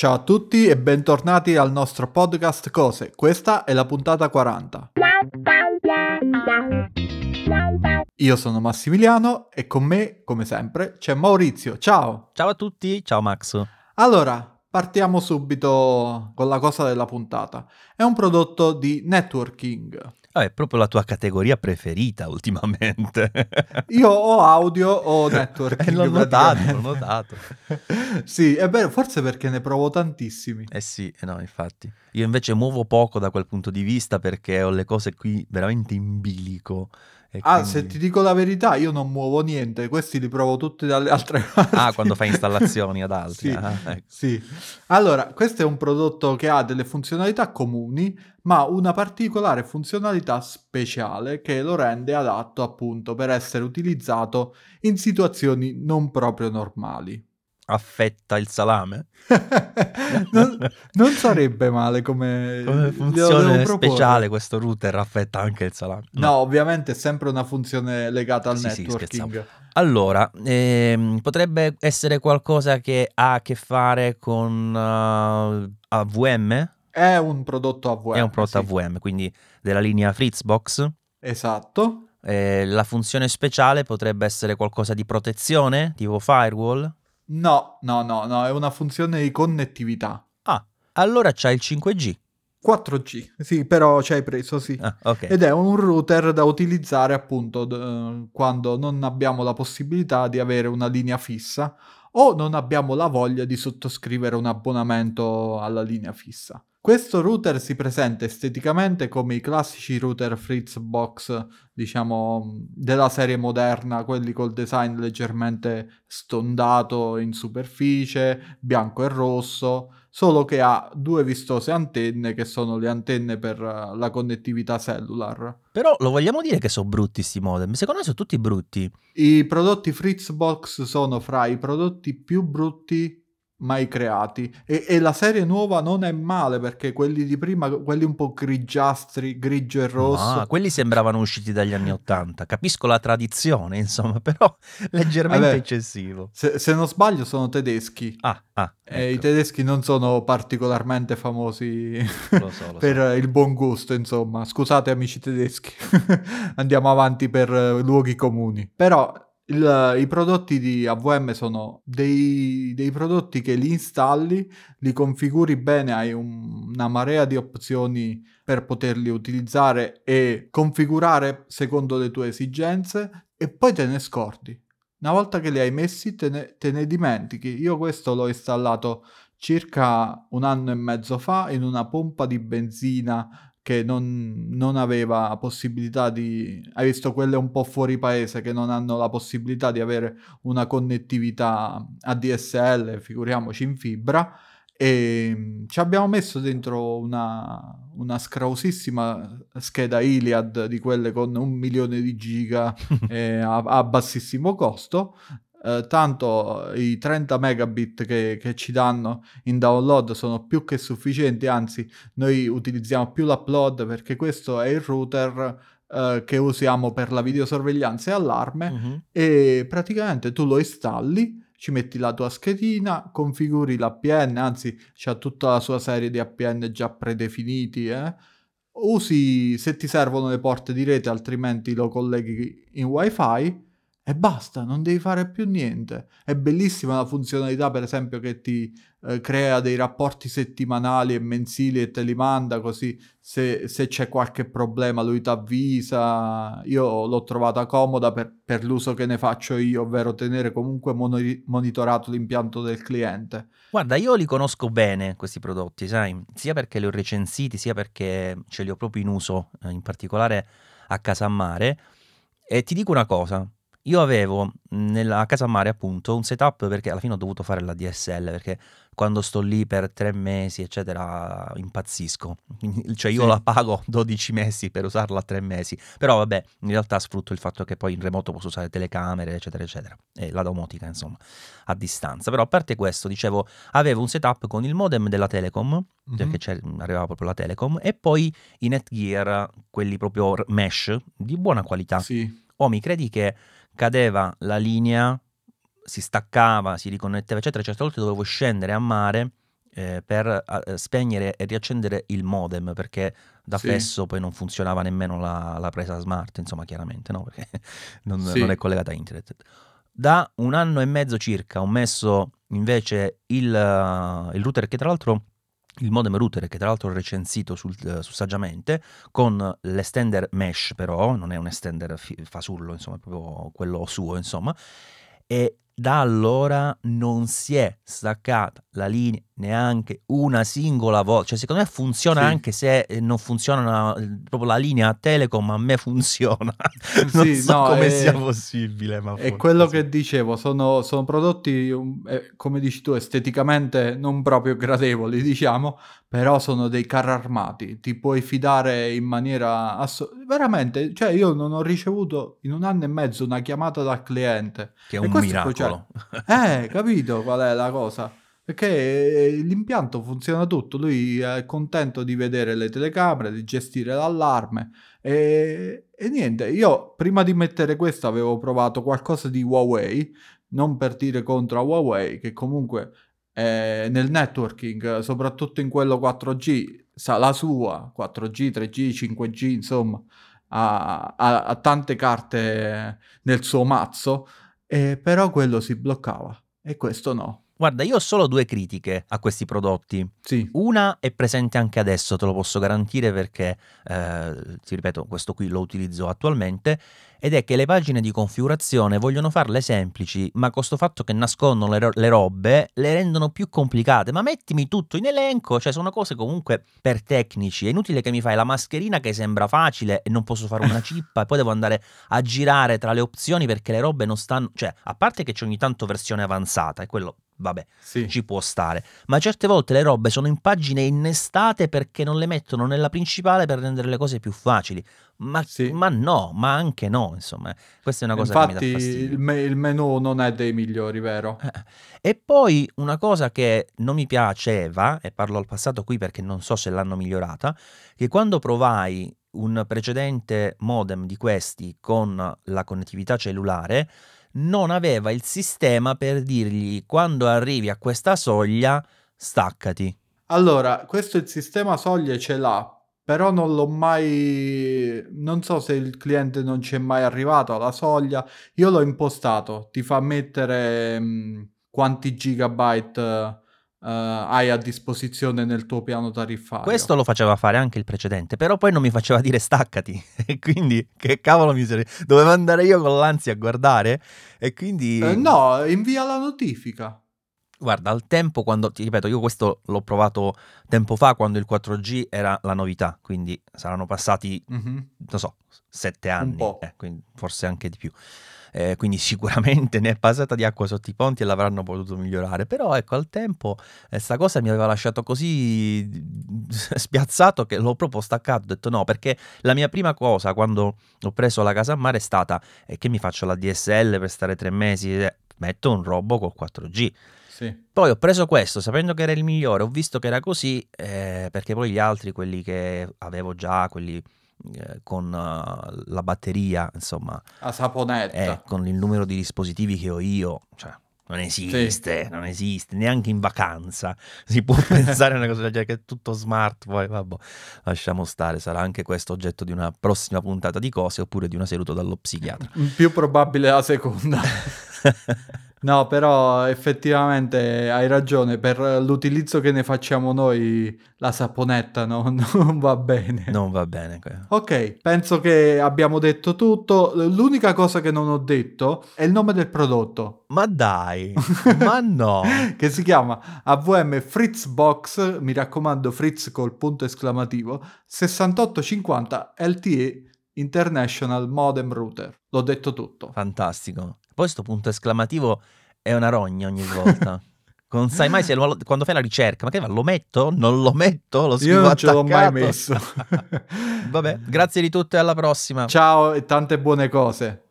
Ciao a tutti e bentornati al nostro podcast Cose, questa è la puntata 40. Io sono Massimiliano e con me, come sempre, c'è Maurizio. Ciao! Ciao a tutti, ciao Max. Allora, partiamo subito con la cosa della puntata. È un prodotto di networking. Ah, è proprio la tua categoria preferita ultimamente. Io o audio o networking. L'ho notato. Sì, è vero, forse perché ne provo tantissimi. Eh sì, no, infatti. Io invece muovo poco da quel punto di vista perché ho le cose qui veramente in bilico. Quindi... se ti dico la verità, io non muovo niente, questi li provo tutti dalle altre parti. Ah, quando fai installazioni ad altri. Sì, ecco. Sì. Allora, questo è un prodotto che ha delle funzionalità comuni, ma una particolare funzionalità speciale che lo rende adatto appunto per essere utilizzato in situazioni non proprio normali. Affetta il salame? non sarebbe male come funzione speciale questo router, affetta anche il salame. No, ovviamente è sempre una funzione legata al networking. Sì, allora, potrebbe essere qualcosa che ha a che fare con AVM? È un prodotto AVM. È un prodotto AVM, quindi della linea FRITZ!Box. Esatto. La funzione speciale potrebbe essere qualcosa di protezione, tipo firewall? No, è una funzione di connettività. Ah, allora c'hai il 5G. 4G, sì, però ci hai preso, sì. Ah, okay. Ed è un router da utilizzare appunto quando non abbiamo la possibilità di avere una linea fissa o non abbiamo la voglia di sottoscrivere un abbonamento alla linea fissa. Questo router si presenta esteticamente come i classici router FRITZ!Box, diciamo, della serie moderna, quelli col design leggermente stondato in superficie, bianco e rosso, solo che ha due vistose antenne che sono le antenne per la connettività cellular. Però lo vogliamo dire che sono brutti sti modem? Secondo me sono tutti brutti. I prodotti FRITZ!Box sono fra i prodotti più brutti mai creati e la serie nuova non è male, perché quelli di prima, quelli un po' grigiastri, grigio e rosso, quelli sembravano usciti dagli anni 80. Capisco la tradizione, insomma, però leggermente eccessivo. Se non sbaglio sono tedeschi. Ecco. I tedeschi non sono particolarmente famosi lo so. Per il buon gusto, insomma, scusate amici tedeschi. Andiamo avanti per luoghi comuni. Però I prodotti di AVM sono dei prodotti che li installi, li configuri bene, hai una marea di opzioni per poterli utilizzare e configurare secondo le tue esigenze, e poi te ne scordi. Una volta che li hai messi te ne dimentichi. Io questo l'ho installato circa 1 anno e mezzo fa in una pompa di benzina che non aveva possibilità di... Hai visto quelle un po' fuori paese che non hanno la possibilità di avere una connettività ADSL, figuriamoci in fibra, e ci abbiamo messo dentro una scrausissima scheda Iliad di quelle con 1 milione di giga a bassissimo costo. Tanto i 30 megabit che ci danno in download sono più che sufficienti, anzi noi utilizziamo più l'upload perché questo è il router che usiamo per la videosorveglianza e allarme. E praticamente tu lo installi, ci metti la tua schedina, configuri l'APN, anzi c'ha tutta la sua serie di APN già predefiniti, usi se ti servono le porte di rete, altrimenti lo colleghi in wifi e basta, non devi fare più niente. È bellissima la funzionalità, per esempio, che ti crea dei rapporti settimanali e mensili e te li manda, così se c'è qualche problema lui ti avvisa. Io l'ho trovata comoda per l'uso che ne faccio io, ovvero tenere comunque monitorato l'impianto del cliente. Guarda, io li conosco bene questi prodotti, sai, sia perché li ho recensiti, sia perché ce li ho proprio in uso, in particolare a Casammare. E ti dico una cosa. Io avevo a Casammare appunto un setup, perché alla fine ho dovuto fare la DSL perché quando sto lì per 3 mesi eccetera impazzisco, cioè io la pago 12 mesi per usarla 3 mesi, però vabbè, in realtà sfrutto il fatto che poi in remoto posso usare telecamere eccetera eccetera e la domotica, insomma, a distanza. Però a parte questo, dicevo, avevo un setup con il modem della Telecom, perché arrivava proprio la Telecom, e poi i Netgear, quelli proprio mesh di buona qualità. Sì. Oh, mi credi che cadeva la linea, si staccava, si riconnetteva eccetera, certe volte dovevo scendere a mare per spegnere e riaccendere il modem, perché da fesso poi non funzionava nemmeno la presa smart, insomma, chiaramente, no? Perché non è collegata a internet. Da un anno e mezzo circa ho messo invece il router, che tra l'altro, il modem router, che tra l'altro ho recensito su Saggiamente, con l'estender mesh, però non è un estender fasullo, insomma, è proprio quello suo, insomma. E da allora non si è staccata la linea neanche una singola volta. Cioè, secondo me funziona anche se non funziona proprio la linea Telecom, a me funziona. Sia possibile. Ma è quello che dicevo, sono prodotti, come dici tu, esteticamente non proprio gradevoli, diciamo, però sono dei carri armati. Ti puoi fidare in maniera... veramente, cioè io non ho ricevuto in un anno e mezzo una chiamata dal cliente. Che è un miracolo. Cioè, capito qual è la cosa? Perché l'impianto funziona tutto, lui è contento di vedere le telecamere, di gestire l'allarme e niente. Io prima di mettere questo avevo provato qualcosa di Huawei, non per dire contro a Huawei, che comunque nel networking, soprattutto in quello 4G, sa la sua, 4G, 3G, 5G, insomma, ha tante carte nel suo mazzo, però quello si bloccava e questo no. Guarda, io ho solo due critiche a questi prodotti. Sì. Una è presente anche adesso, te lo posso garantire, perché, ti ripeto, questo qui lo utilizzo attualmente, ed è che le pagine di configurazione vogliono farle semplici, ma con sto fatto che nascondono le robe, le rendono più complicate. Ma mettimi tutto in elenco, cioè sono cose comunque per tecnici. È inutile che mi fai la mascherina che sembra facile e non posso fare una cippa e poi devo andare a girare tra le opzioni perché le robe non stanno... Cioè, a parte che c'è ogni tanto versione avanzata, è quello... Vabbè, ci può stare, ma certe volte le robe sono in pagine innestate perché non le mettono nella principale per rendere le cose più facili. Ma anche no, insomma, questa è una cosa infatti, che mi dà fastidio. Il menu non è dei migliori, vero? E poi una cosa che non mi piaceva, e parlo al passato qui perché non so se l'hanno migliorata, che quando provai un precedente modem di questi con la connettività cellulare, non aveva il sistema per dirgli quando arrivi a questa soglia staccati. Allora, questo il sistema soglie ce l'ha, però non l'ho mai... non so se il cliente non ci è mai arrivato alla soglia. Io l'ho impostato, ti fa mettere quanti gigabyte hai a disposizione nel tuo piano tariffario. Questo lo faceva fare anche il precedente, però poi non mi faceva dire staccati e quindi che cavolo dovevo andare io con l'ansia a guardare e quindi... no, invia la notifica. Guarda, al tempo, quando, ti ripeto, io questo l'ho provato tempo fa, quando il 4G era la novità, quindi saranno passati, non so, 7 anni, quindi forse anche di più. Quindi sicuramente ne è passata di acqua sotto i ponti e l'avranno potuto migliorare, però ecco, al tempo questa cosa mi aveva lasciato così spiazzato che l'ho proprio staccato, ho detto no, perché la mia prima cosa quando ho preso la casa a mare è stata che mi faccio la DSL per stare 3 mesi, metto un robo col 4G. Poi ho preso questo sapendo che era il migliore, ho visto che era così, perché poi gli altri, quelli che avevo già, quelli con la batteria, insomma, a saponetta, con il numero di dispositivi che ho io, cioè non esiste, neanche in vacanza si può pensare a una cosa del genere, che è tutto smart. Poi vabbè, lasciamo stare, sarà anche questo oggetto di una prossima puntata di cose, oppure di una seduta dallo psichiatra, più probabile la seconda. No, però effettivamente hai ragione, per l'utilizzo che ne facciamo noi la saponetta non va bene. Non va bene. Ok, penso che abbiamo detto tutto. L'unica cosa che non ho detto è il nome del prodotto. Ma dai, ma no! Che si chiama AVM FRITZ!Box, mi raccomando Fritz col punto esclamativo, 6850 LTE International Modem Router. L'ho detto tutto. Fantastico. Poi sto punto esclamativo è una rogna ogni volta. Non sai mai se quando fai la ricerca, ma che va, lo metto? Non lo metto? Lo scrivo attaccato? Io non ce l'ho mai messo. Vabbè, grazie di tutto e alla prossima. Ciao e tante buone cose.